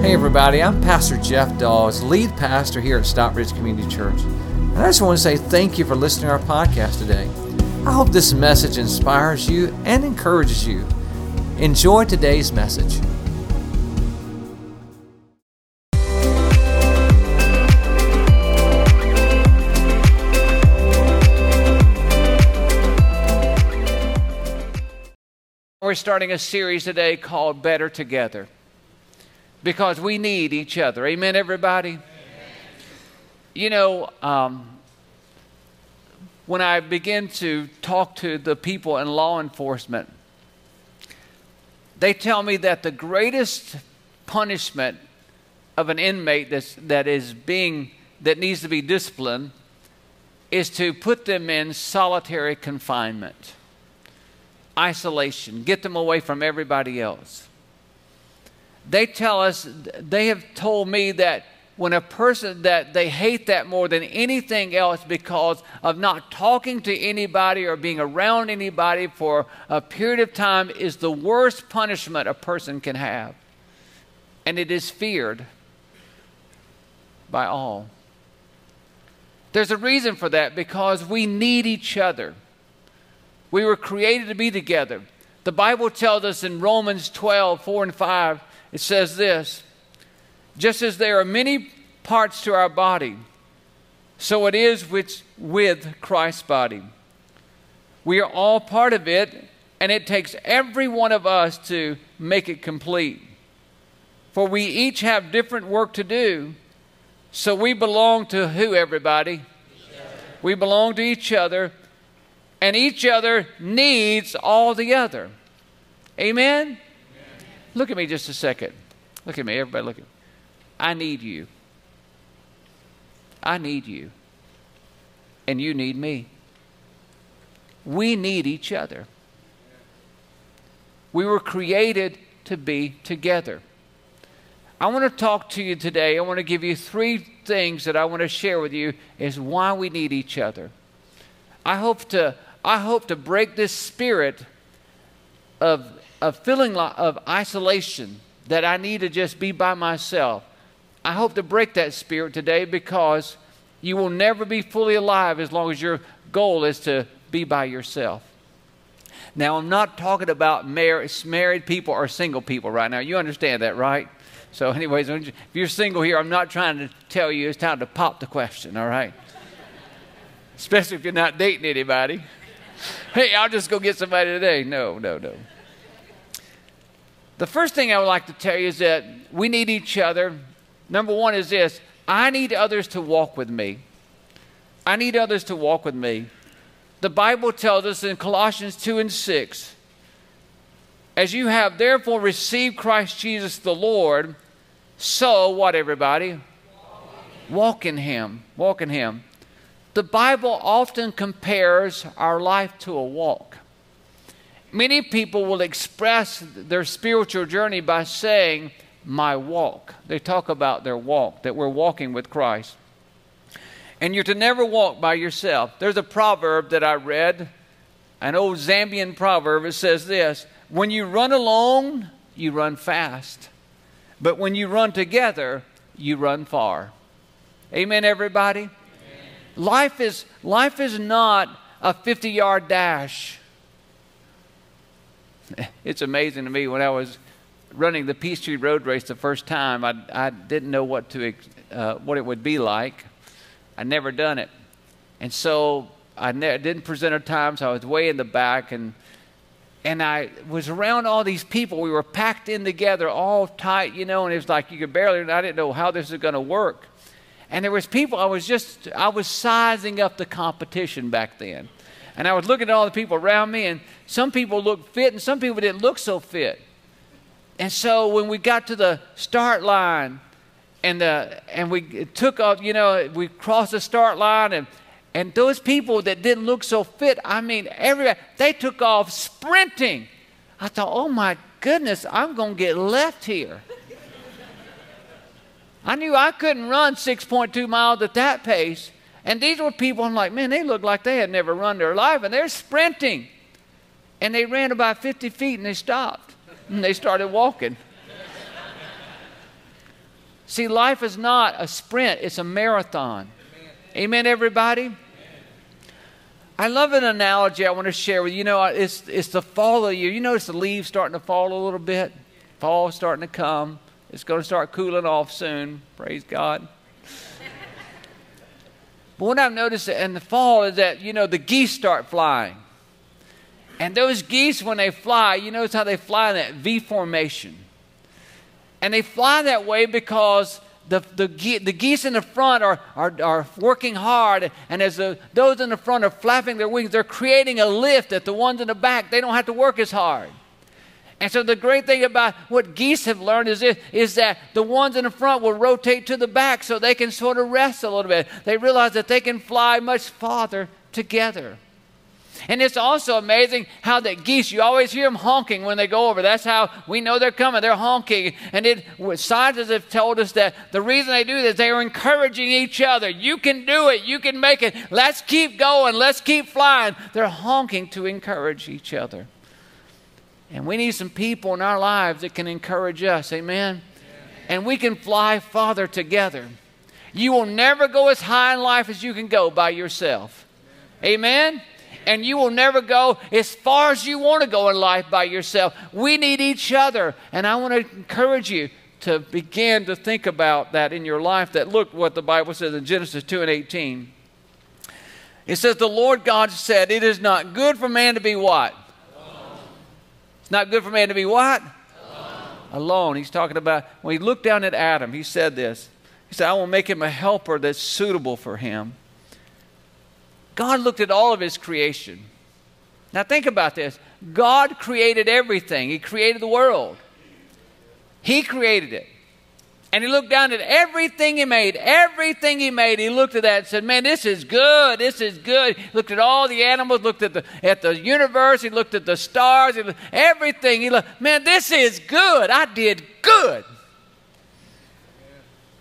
Hey everybody, I'm Pastor Jeff Dawes, lead pastor here at Stockbridge Community Church. And I just want to say thank you for listening to our podcast today. I hope this message inspires you and encourages you. Enjoy today's message. We're starting a series today called Better Together, because we need each other. Amen, everybody? Amen. You know, when I begin to talk to the people in law enforcement, they tell me that the greatest punishment of an inmate that needs to be disciplined is to put them in solitary confinement, isolation, get them away from everybody else. They have told me that when a person, that they hate that more than anything else because of not talking to anybody or being around anybody for a period of time is the worst punishment a person can have. And it is feared by all. There's a reason for that, because we need each other. We were created to be together. The Bible tells us in Romans 12:4-5, it says this: just as there are many parts to our body, so it is with Christ's body. We are all part of it, and it takes every one of us to make it complete. For we each have different work to do, so we belong to who, everybody? We belong to each other, and each other needs all the other. Amen? Look at me just a second. Look at me, everybody, look at me. I need you. I need you. And you need me. We need each other. We were created to be together. I want to talk to you today. I want to give you three things that I want to share with you is why we need each other. I hope to break this spirit of feeling of isolation, that I need to just be by myself. I hope to break that spirit today, because you will never be fully alive as long as your goal is to be by yourself. Now, I'm not talking about married people or single people right now. You understand that, right? So anyways, if you're single here, I'm not trying to tell you it's time to pop the question, all right? Especially if you're not dating anybody. Hey, I'll just go get somebody today. No. The first thing I would like to tell you is that we need each other. Number one is this: I need others to walk with me. I need others to walk with me. The Bible tells us in Colossians 2:6, as you have therefore received Christ Jesus the Lord, so what, everybody? Walk in him. Walk in him. The Bible often compares our life to a walk. Many people will express their spiritual journey by saying, my walk. They talk about their walk, that we're walking with Christ. And you're to never walk by yourself. There's a proverb that I read, an old Zambian proverb. It says this: when you run alone, you run fast. But when you run together, you run far. Amen, everybody? Amen. Life is not a 50-yard dash. It's amazing to me, when I was running the Peachtree Road Race the first time, I didn't know what it would be like. I'd never done it. And so I didn't present a time, so I was way in the back. And I was around all these people. We were packed in together, all tight, you know, and it was like you could barely, I didn't know how this was going to work. And there was people, I was sizing up the competition back then. And I was looking at all the people around me, and some people looked fit, and some people didn't look so fit. And so when we got to the start line, and we took off, you know, we crossed the start line, and those people that didn't look so fit, I mean, everybody, they took off sprinting. I thought, oh my goodness, I'm going to get left here. I knew I couldn't run 6.2 miles at that pace. And these were people, I'm like, man, they looked like they had never run their life, and they're sprinting. And they ran about 50 feet, and they stopped, and they started walking. See, life is not a sprint, it's a marathon. Amen, amen, everybody? Amen. I love an analogy I want to share with you. You know, it's the fall of the year. You notice the leaves starting to fall a little bit. Fall's starting to come. It's going to start cooling off soon. Praise God. But what I've noticed in the fall is that, you know, the geese start flying. And those geese, when they fly, you notice how they fly in that V formation. And they fly that way because the geese in the front are working hard, and as those in the front are flapping their wings, they're creating a lift that the ones in the back, they don't have to work as hard. And so the great thing about what geese have learned is that the ones in the front will rotate to the back so they can sort of rest a little bit. They realize that they can fly much farther together. And it's also amazing how that geese, you always hear them honking when they go over. That's how we know they're coming. They're honking. And scientists have told us that the reason they do this, they are encouraging each other. You can do it. You can make it. Let's keep going. Let's keep flying. They're honking to encourage each other. And we need some people in our lives that can encourage us. Amen? Yeah. And we can fly farther together. You will never go as high in life as you can go by yourself. Yeah. Amen? And you will never go as far as you want to go in life by yourself. We need each other. And I want to encourage you to begin to think about that in your life. That look what the Bible says in Genesis 2:18. It says, the Lord God said, it is not good for man to be what? Alone. It's not good for man to be what? Alone. He's talking about, when he looked down at Adam, he said this. He said, I will make him a helper that's suitable for him. God looked at all of his creation. Now think about this. God created everything. He created the world. He created it. And he looked down at everything he made. Everything he made, he looked at that and said, man, this is good. This is good. He looked at all the animals, looked at the universe. He looked at the stars. He looked, everything. He looked, man, this is good. I did good.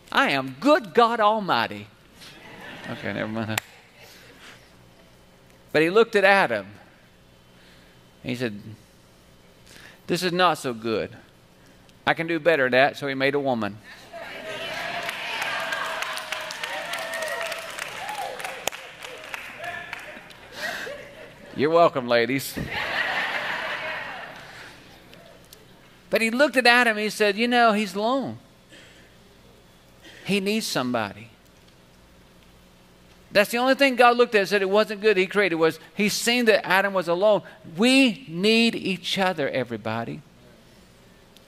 I am good God Almighty. Okay, never mind. But he looked at Adam, and he said, this is not so good. I can do better than that, so he made a woman. You're welcome, ladies. But he looked at Adam, and he said, you know, he's alone. He needs somebody. That's the only thing God looked at and said it wasn't good he created was he seen that Adam was alone. We need each other, everybody.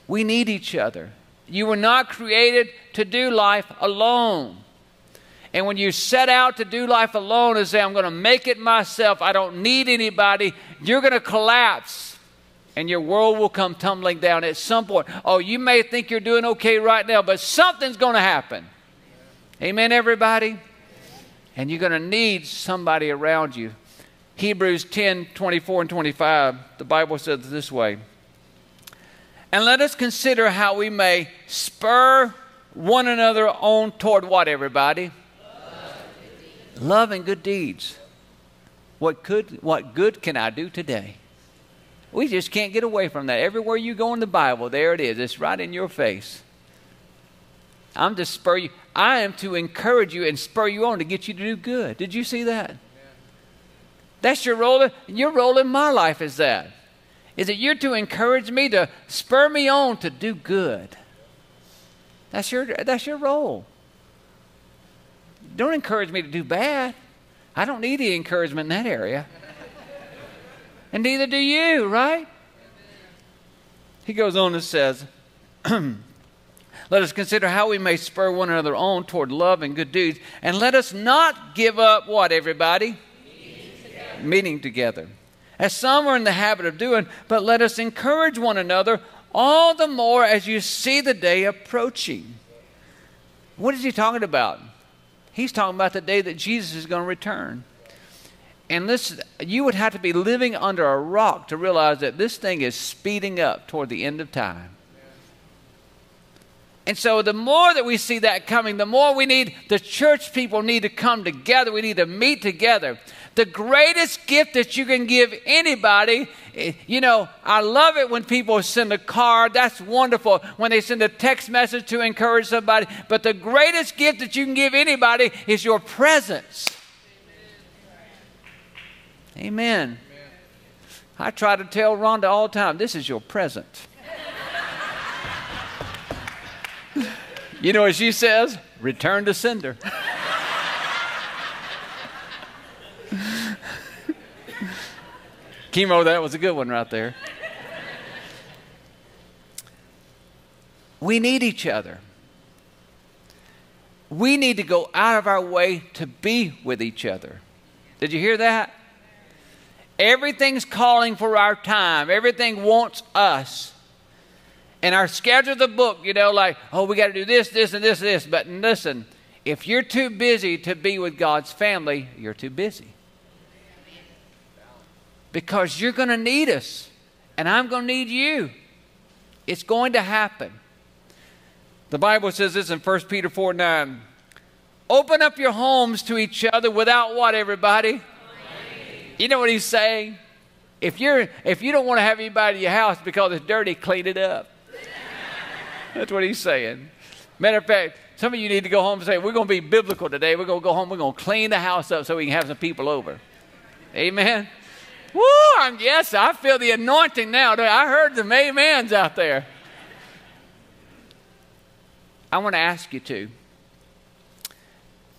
We need each other. You were not created to do life alone. And when you set out to do life alone and say, I'm going to make it myself, I don't need anybody, you're going to collapse. And your world will come tumbling down at some point. Oh, you may think you're doing okay right now, but something's going to happen. Amen, everybody? And you're going to need somebody around you. Hebrews 10:24 and 25, the Bible says this way. And let us consider how we may spur one another on toward what, everybody? Love and good deeds. What good can I do today? We just can't get away from that. Everywhere you go in the Bible, there it is. It's right in your face. I'm to spur you. I am to encourage you and spur you on to get you to do good. Did you see that? Yeah. That's your role. Your role in my life is that. Is that you're to encourage me to spur me on to do good. That's your role. Don't encourage me to do bad. I don't need any encouragement in that area. And neither do you, right? He goes on and says, let us consider how we may spur one another on toward love and good deeds. And let us not give up what, everybody? Meeting together. As some are in the habit of doing, but let us encourage one another all the more as you see the day approaching. What is he talking about? He's talking about the day that Jesus is going to return. And listen, you would have to be living under a rock to realize that this thing is speeding up toward the end of time. And so the more that we see that coming, the more we need, the church people need to come together. We need to meet together. The greatest gift that you can give anybody You know, I love it when people send a card. That's wonderful. When they send a text message to encourage somebody. But the greatest gift that you can give anybody is your presence. Amen. I try to tell Rhonda all the time, this is your present. You know what she says? Return to sender. Kimo, that was a good one right there. We need each other. We need to go out of our way to be with each other. Did you hear that? Everything's calling for our time. Everything wants us. And our schedule's a book, you know, like, oh, we got to do this, this, and this, and this. But listen, if you're too busy to be with God's family, you're too busy. Because you're going to need us, and I'm going to need you. It's going to happen. The Bible says this in 1 Peter 4:9. Open up your homes to each other without what, everybody? You know what he's saying? If you don't want to have anybody in your house because it's dirty, clean it up. That's what he's saying. Matter of fact, some of you need to go home and say, we're going to be biblical today. We're going to go home. We're going to clean the house up so we can have some people over. Amen? Woo! Yes, I feel the anointing now. I heard the amens out there. I want to ask you to.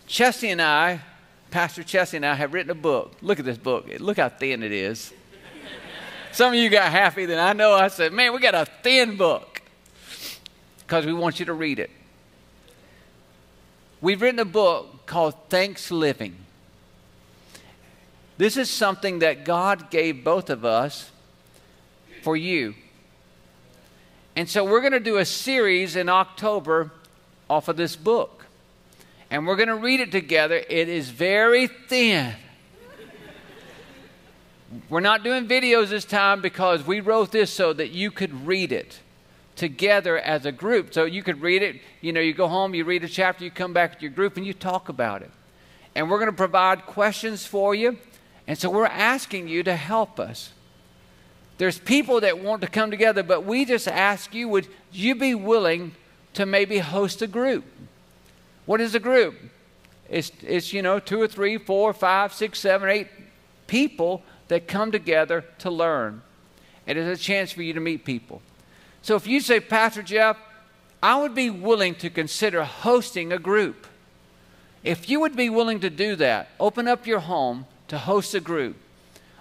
Pastor Chessie and I have written a book. Look at this book. Look how thin it is. Some of you got happier than I know. I said, man, we got a thin book because we want you to read it. We've written a book called Thanks Living. This is something that God gave both of us for you. And so we're going to do a series in October off of this book. And we're going to read it together. It is very thin. We're not doing videos this time because we wrote this so that you could read it together as a group. So you could read it, you know, you go home, you read a chapter, you come back to your group and you talk about it. And we're going to provide questions for you. And so we're asking you to help us. There's people that want to come together, but we just ask you, would you be willing to maybe host a group? What is a group? It's you know, 2 or 3, 4, 5, 6, 7, 8 people that come together to learn. And it's a chance for you to meet people. So if you say, Pastor Jeff, I would be willing to consider hosting a group. If you would be willing to do that, open up your home to host a group.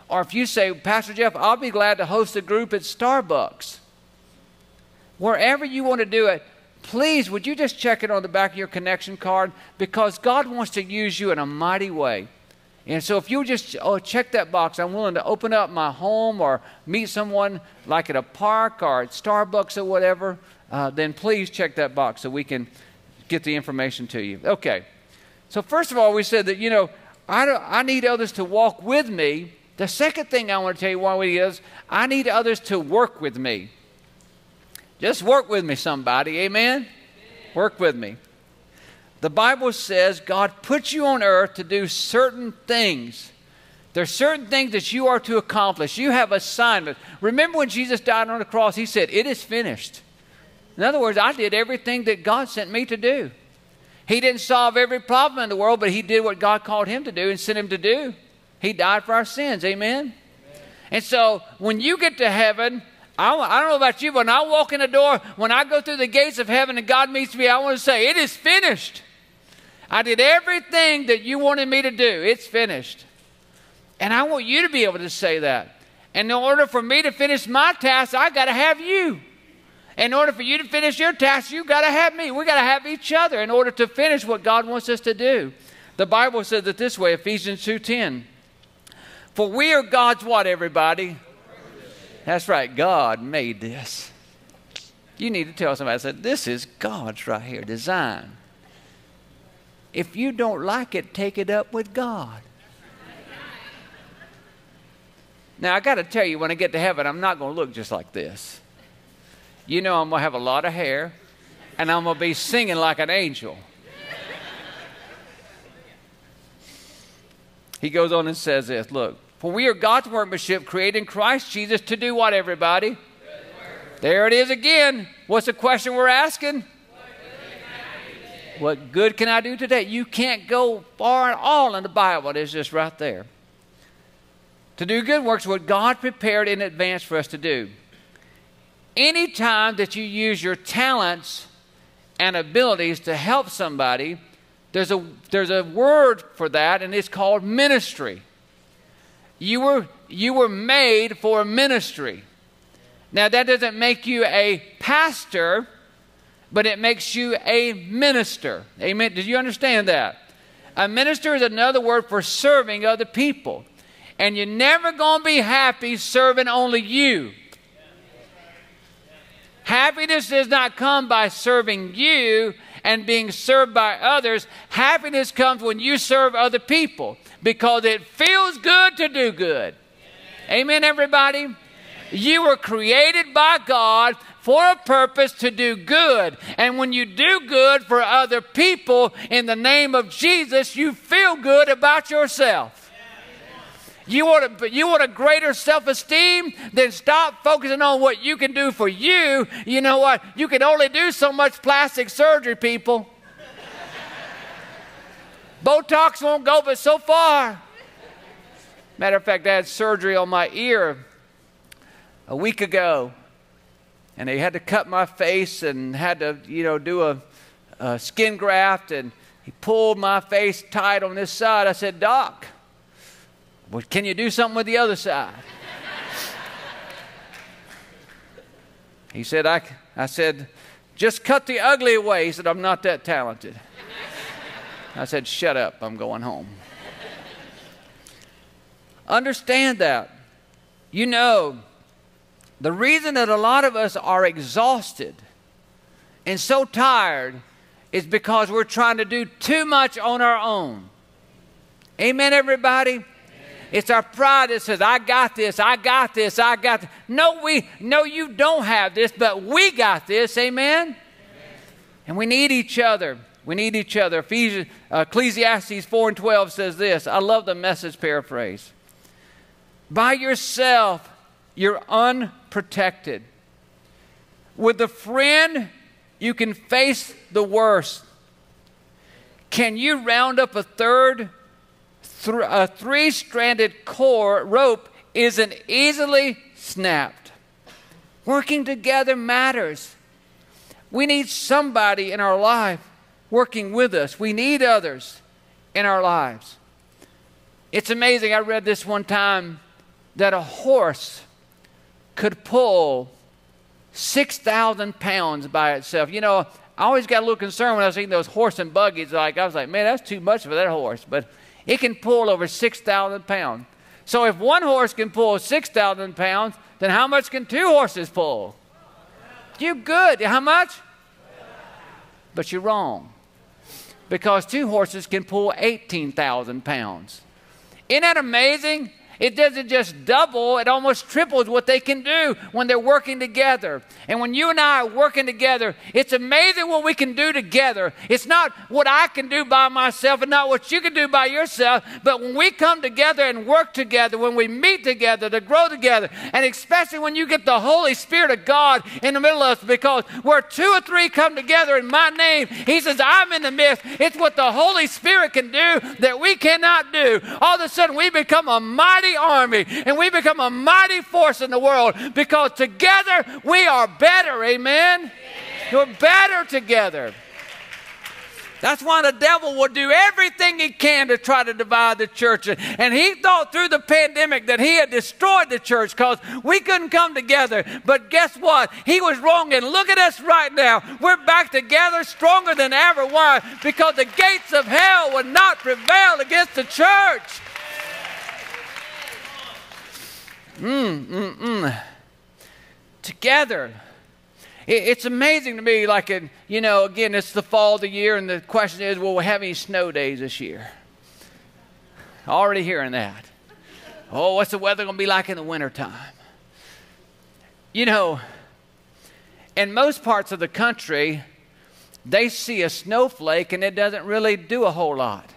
Or if you say, Pastor Jeff, I'll be glad to host a group at Starbucks. Wherever you want to do it, please, would you just check it on the back of your connection card? Because God wants to use you in a mighty way. And so if you just check that box, I'm willing to open up my home or meet someone like at a park or at Starbucks or whatever, then please check that box so we can get the information to you. Okay. So first of all, we said that, you know, I need others to walk with me. The second thing I want to tell you why we is I need others to work with me. Just work with me, somebody. Amen? Amen. Work with me. The Bible says God put you on earth to do certain things. There's certain things that you are to accomplish. You have assignments. Remember when Jesus died on the cross, he said, it is finished. In other words, I did everything that God sent me to do. He didn't solve every problem in the world, but he did what God called him to do and sent him to do. He died for our sins. Amen? Amen. And so when you get to heaven, I don't know about you, but when I walk in the door, when I go through the gates of heaven and God meets me, I want to say, it is finished. I did everything that you wanted me to do. It's finished. And I want you to be able to say that. And in order for me to finish my task, I got to have you. In order for you to finish your task, you got to have me. We got to have each other in order to finish what God wants us to do. The Bible says it this way, Ephesians 2:10. For we are God's what, everybody? That's right. God made this. You need to tell somebody, I said, this is God's right here, design. If you don't like it, take it up with God. Now, I got to tell you, when I get to heaven, I'm not going to look just like this. You know, I'm going to have a lot of hair, and I'm going to be singing like an angel. He goes on and says this, look, For we are God's workmanship, created in Christ Jesus to do what, everybody? There it is again. What's the question we're asking? What good can I do today? You can't go far at all in the Bible. It's just right there. To do good works, what God prepared in advance for us to do. Anytime that you use your talents and abilities to help somebody, there's a word for that, and it's called ministry. You were made for ministry. Now, that doesn't make you a pastor, but it makes you a minister. Amen. Did you understand that? A minister is another word for serving other people. And you're never going to be happy serving only you. Happiness does not come by serving you and being served by others. Happiness comes when you serve other people, because it feels good to do good. Amen, everybody? You were created by God for a purpose to do good. And when you do good for other people in the name of Jesus, you feel good about yourself. You want a greater self-esteem? Then stop focusing on what you can do for you. You know what? You can only do so much plastic surgery, people. Botox won't go but so far. Matter of fact, I had surgery on my ear a week ago. And they had to cut my face and had to, do a skin graft. And he pulled my face tight on this side. I said, Doc, well, can you do something with the other side? He said, I said, just cut the ugly away. He said, I'm not that talented. I said, shut up. I'm going home. Understand that. The reason that a lot of us are exhausted and so tired is because we're trying to do too much on our own. Amen, everybody? Amen. It's our pride that says, I got this, I got this, I got this. No, you don't have this, but we got this. Amen? Amen. And we need each other. We need each other. Ecclesiastes 4:12 says this. I love the Message paraphrase. By yourself, you're unprotected. With a friend, you can face the worst. Can you round up a three-stranded rope isn't easily snapped? Working together matters. We need somebody in our life working with us. We need others in our lives. It's amazing. I read this one time that a horse could pull 6,000 pounds by itself. I always got a little concerned when I was seeing those horse and buggies. I was like, man, that's too much for that horse. But it can pull over 6,000 pounds. So if one horse can pull 6,000 pounds, then how much can two horses pull? You're good. How much? But you're wrong. Because two horses can pull 18,000 pounds. Isn't that amazing? It doesn't just double, it almost triples what they can do when they're working together. And when you and I are working together, it's amazing what we can do together. It's not what I can do by myself and not what you can do by yourself, but when we come together and work together, when we meet together to grow together, and especially when you get the Holy Spirit of God in the middle of us, because where two or three come together in my name, he says, I'm in the midst. It's what the Holy Spirit can do that we cannot do. All of a sudden, we become a mighty army, and we become a mighty force in the world, because together we are better. Amen? We're better together. That's why the devil will do everything he can to try to divide the church. And he thought through the pandemic that he had destroyed the church because we couldn't come together. But guess what? He was wrong. And look at us right now. We're back together stronger than ever. Why? Because the gates of hell would not prevail against the church. Together. It's amazing to me, again, it's the fall of the year, and the question is, will we have any snow days this year? Already hearing that. Oh, what's the weather going to be like in the wintertime? In most parts of the country, they see a snowflake, and it doesn't really do a whole lot.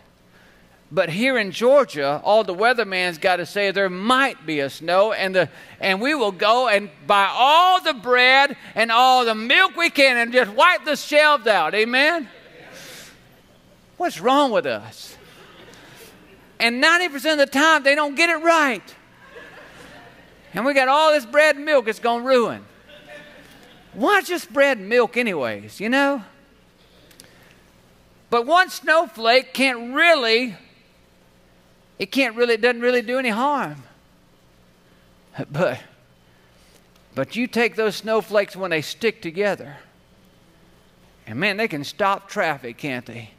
But here in Georgia, all the weatherman's got to say there might be a snow, and we will go and buy all the bread and all the milk we can and just wipe the shelves out. Amen? What's wrong with us? And 90% of the time, they don't get it right. And we got all this bread and milk it's going to ruin. Why just bread and milk anyways, you know? But one snowflake it doesn't really do any harm. But you take those snowflakes when they stick together. And man, they can stop traffic, can't they?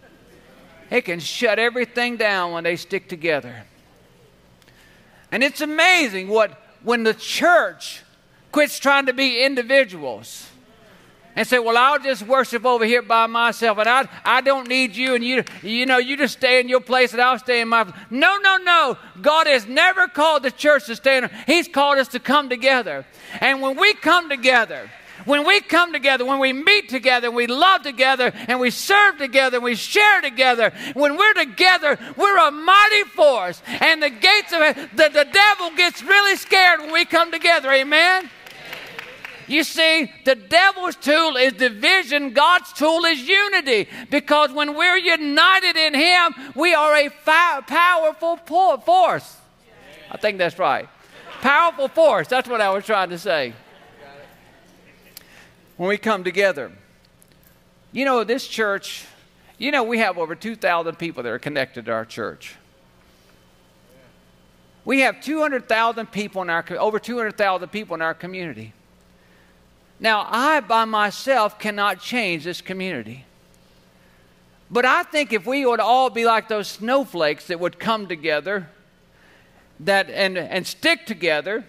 They can shut everything down when they stick together. And it's amazing when the church quits trying to be individuals and say, well, I'll just worship over here by myself, and I don't need you, and you just stay in your place, and I'll stay in my place. No, no, no. God has never called the church to stay in. He's called us to come together. And when we come together, when we meet together, we love together, and we serve together, we share together, when we're together, we're a mighty force. And the gates of heaven, the devil gets really scared when we come together. Amen? You see, the devil's tool is division. God's tool is unity. Because when we're united in him, we are a powerful force. I think that's right. Powerful force. That's what I was trying to say. When we come together. You know, this church, you know, we have over 2,000 people that are connected to our church. We have 200,000 people over 200,000 people in our community. Now, I by myself cannot change this community. But I think if we would all be like those snowflakes that would come together and stick together,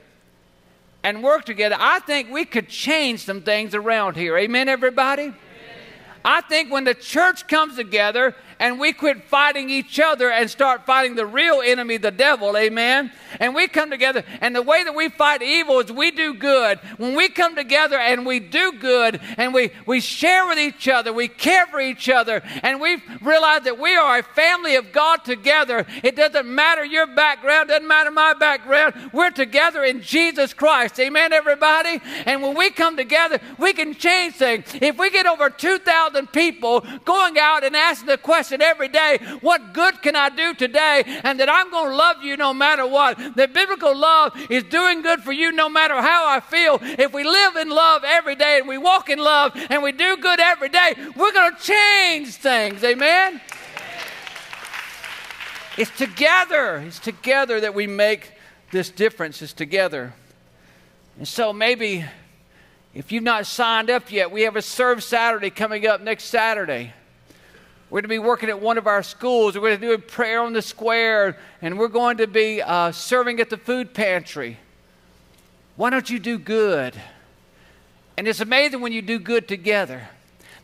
and work together, I think we could change some things around here. Amen, everybody? Amen. I think when the church comes together and we quit fighting each other and start fighting the real enemy, the devil, amen, and we come together, and the way that we fight evil is we do good. When we come together and we do good, and we share with each other, we care for each other, and we realize that we are a family of God together. It doesn't matter your background, doesn't matter my background. We're together in Jesus Christ, amen, everybody? And when we come together, we can change things. If we get over 2,000 people going out and asking the question, every day, what good can I do today? And that I'm going to love you no matter what. That biblical love is doing good for you no matter how I feel. If we live in love every day and we walk in love and we do good every day, we're going to change things. Amen? It's together. It's together that we make this difference. It's together. And so maybe if you've not signed up yet, we have a Serve Saturday coming up next Saturday. We're going to be working at one of our schools. We're going to do a prayer on the square, and we're going to be serving at the food pantry. Why don't you do good? And it's amazing when you do good together.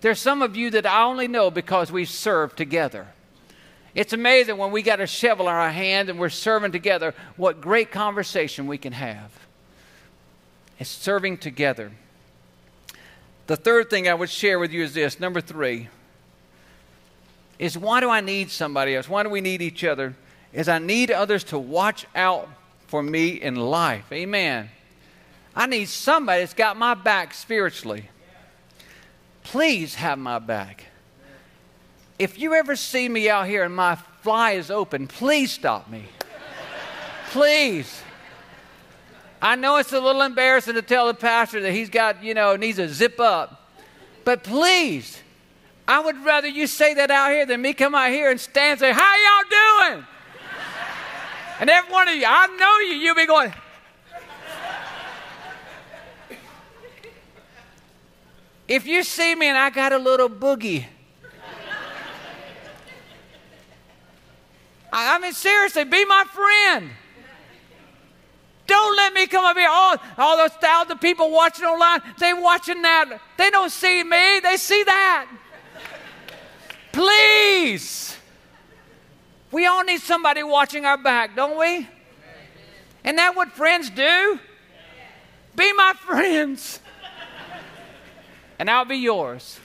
There's some of you that I only know because we serve together. It's amazing when we got a shovel in our hand and we're serving together, what great conversation we can have. It's serving together. The third thing I would share with you is this, number three. Is why do I need somebody else? Why do we need each other? Is I need others to watch out for me in life. Amen. I need somebody that's got my back spiritually. Please have my back. If you ever see me out here and my fly is open, please stop me. Please. I know it's a little embarrassing to tell the pastor that he's got, you know, needs to zip up. But please. I would rather you say that out here than me come out here and stand and say, how y'all doing? And every one of you, I know you'll be going. If you see me and I got a little boogie. I mean, seriously, be my friend. Don't let me come up here. All those 1,000 people watching online, they watching that. They don't see me. They see that. Please. We all need somebody watching our back, don't we? Amen. Isn't that what friends do? Yeah. Be my friends. And I'll be yours.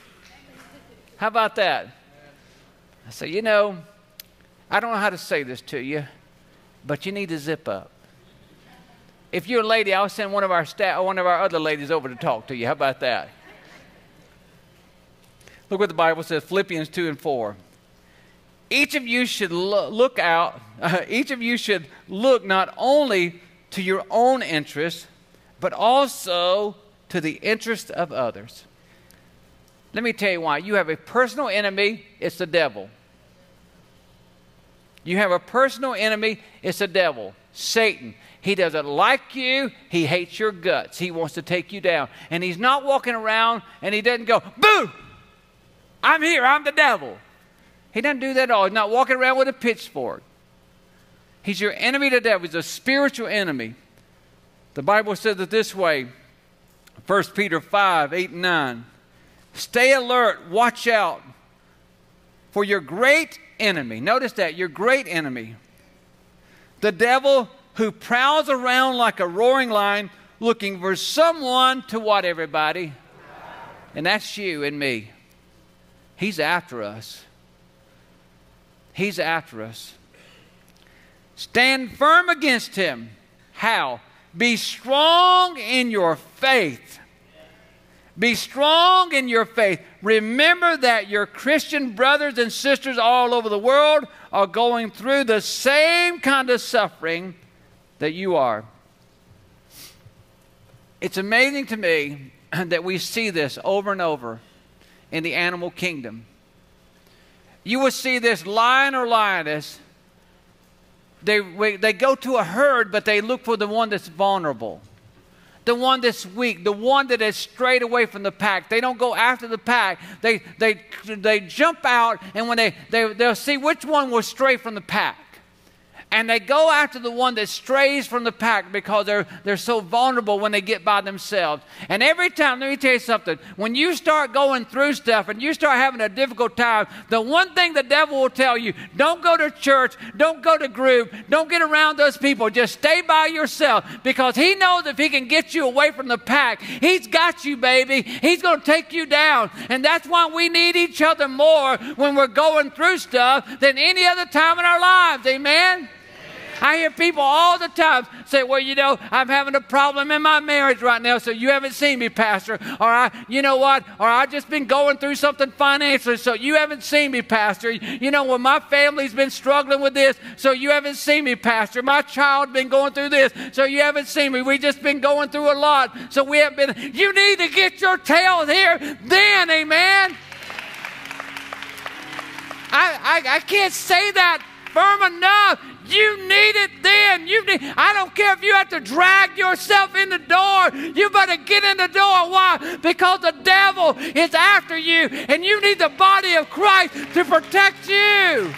How about that? I say, you know, I don't know how to say this to you, but you need to zip up. If you're a lady, I'll send one of our staff, one of our other ladies over to talk to you. How about that? Look what the Bible says, Philippians 2:4. Each of you should look out. Each of you should look not only to your own interests, but also to the interests of others. Let me tell you why. You have a personal enemy. It's the devil. You have a personal enemy. It's the devil, Satan. He doesn't like you. He hates your guts. He wants to take you down. And he's not walking around and he doesn't go, boo, I'm here, I'm the devil. He doesn't do that at all. He's not walking around with a pitchfork. He's your enemy to death. He's a spiritual enemy. The Bible says it this way, 1 Peter 5:8-9. Stay alert, watch out for your great enemy. Notice that, your great enemy. The devil who prowls around like a roaring lion looking for someone to what, everybody? And that's you and me. He's after us. He's after us. Stand firm against him. How? Be strong in your faith. Be strong in your faith. Remember that your Christian brothers and sisters all over the world are going through the same kind of suffering that you are. It's amazing to me that we see this over and over in the animal kingdom. You will see this lion or lioness. They go to a herd, but they look for the one that's vulnerable, the one that's weak, the one that has strayed away from the pack. They don't go after the pack. They jump out, and when they'll see which one will stray from the pack. And they go after the one that strays from the pack because they're so vulnerable when they get by themselves. And every time, let me tell you something, when you start going through stuff and you start having a difficult time, the one thing the devil will tell you, don't go to church, don't go to group, don't get around those people, just stay by yourself, because he knows if he can get you away from the pack, he's got you, baby. He's going to take you down. And that's why we need each other more when we're going through stuff than any other time in our lives. Amen? I hear people all the time say, well, you know, I'm having a problem in my marriage right now, so you haven't seen me, Pastor. Or, you know what, or I've just been going through something financially, so you haven't seen me, Pastor. You know, well, my family's been struggling with this, so you haven't seen me, Pastor. My child's been going through this, so you haven't seen me. We've just been going through a lot, so we haven't been. You need to get your tail here then, amen? I can't say that firm enough. You need it then. I don't care if you have to drag yourself in the door. You better get in the door. Why? Because the devil is after you, and you need the body of Christ to protect you.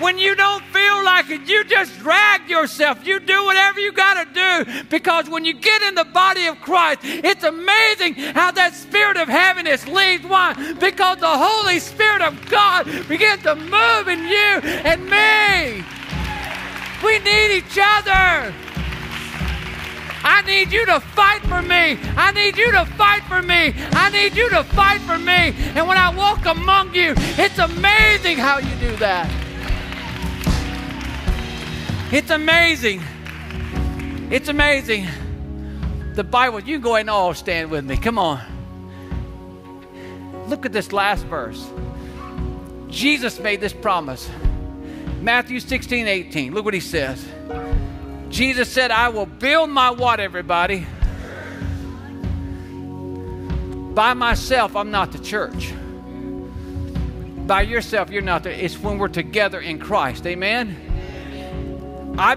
When you don't feel like it, you just drag yourself. You do whatever you got to do, because when you get in the body of Christ, it's amazing how that spirit of heaviness leaves. Why? Because the Holy Spirit of God begins to move in you and me. We need each other. I need you to fight for me. I need you to fight for me. I need you to fight for me. And when I walk among you, it's amazing how you do that. It's amazing. It's amazing. The Bible, you can go ahead and all stand with me. Come on. Look at this last verse. Jesus made this promise. Matthew 16:18. Look what he says. Jesus said, I will build my what, everybody? By myself, I'm not the church. By yourself, you're not there. It's when we're together in Christ. Amen? I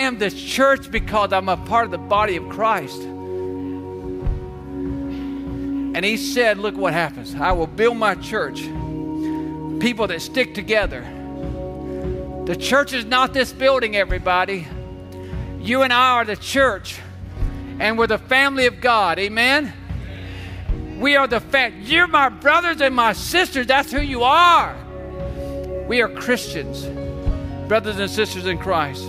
am the church because I'm a part of the body of Christ. And he said, look what happens. I will build my church. People that stick together. The church is not this building, everybody. You and I are the church. And we're the family of God. Amen? We are the family. You're my brothers and my sisters. That's who you are. We are Christians. Brothers and sisters in Christ,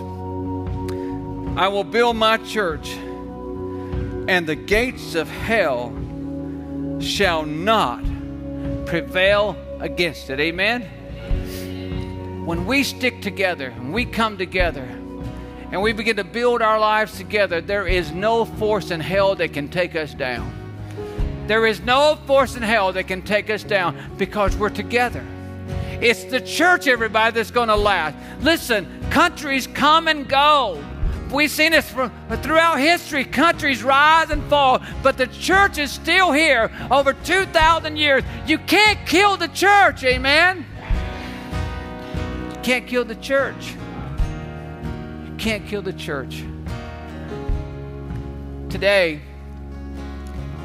I will build my church, and the gates of hell shall not prevail against it. Amen? When we stick together and we come together and we begin to build our lives together, there is no force in hell that can take us down. There is no force in hell that can take us down because we're together. It's the church, everybody, that's going to last. Listen, countries come and go. We've seen this throughout history. Countries rise and fall, but the church is still here over 2,000 years. You can't kill the church, amen? You can't kill the church. You can't kill the church. Today,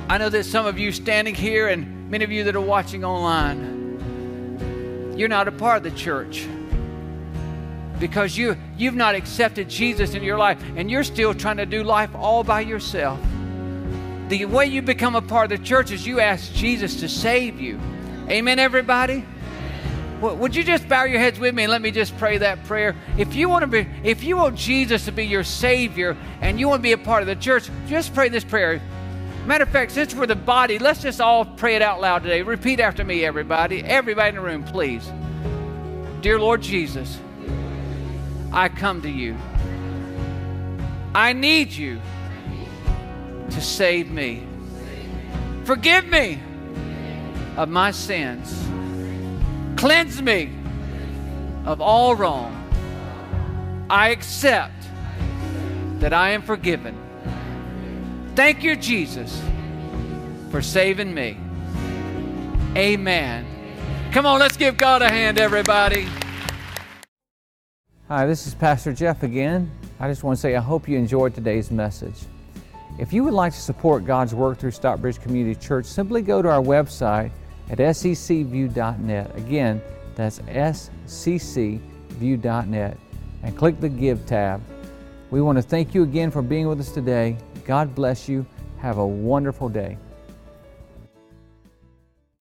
I know that some of you standing here and many of you that are watching online, you're not a part of the church. Because you've not accepted Jesus in your life and you're still trying to do life all by yourself. The way you become a part of the church is you ask Jesus to save you. Amen, everybody? Well, would you just bow your heads with me and let me just pray that prayer? If you want Jesus to be your Savior and you want to be a part of the church, just pray this prayer. Matter of fact, since we're the body, let's just all pray it out loud today. Repeat after me, everybody. Everybody in the room, please. Dear Lord Jesus, I come to you. I need you to save me. Forgive me of my sins. Cleanse me of all wrong. I accept that I am forgiven. Thank you, Jesus, for saving me. Amen. Come on, let's give God a hand, everybody. Hi, this is Pastor Jeff again. I just want to say I hope you enjoyed today's message. If you would like to support God's work through Stockbridge Community Church, simply go to our website at sccview.net. Again, that's sccview.net, and click the Give tab. We want to thank you again for being with us today. God bless you. Have a wonderful day.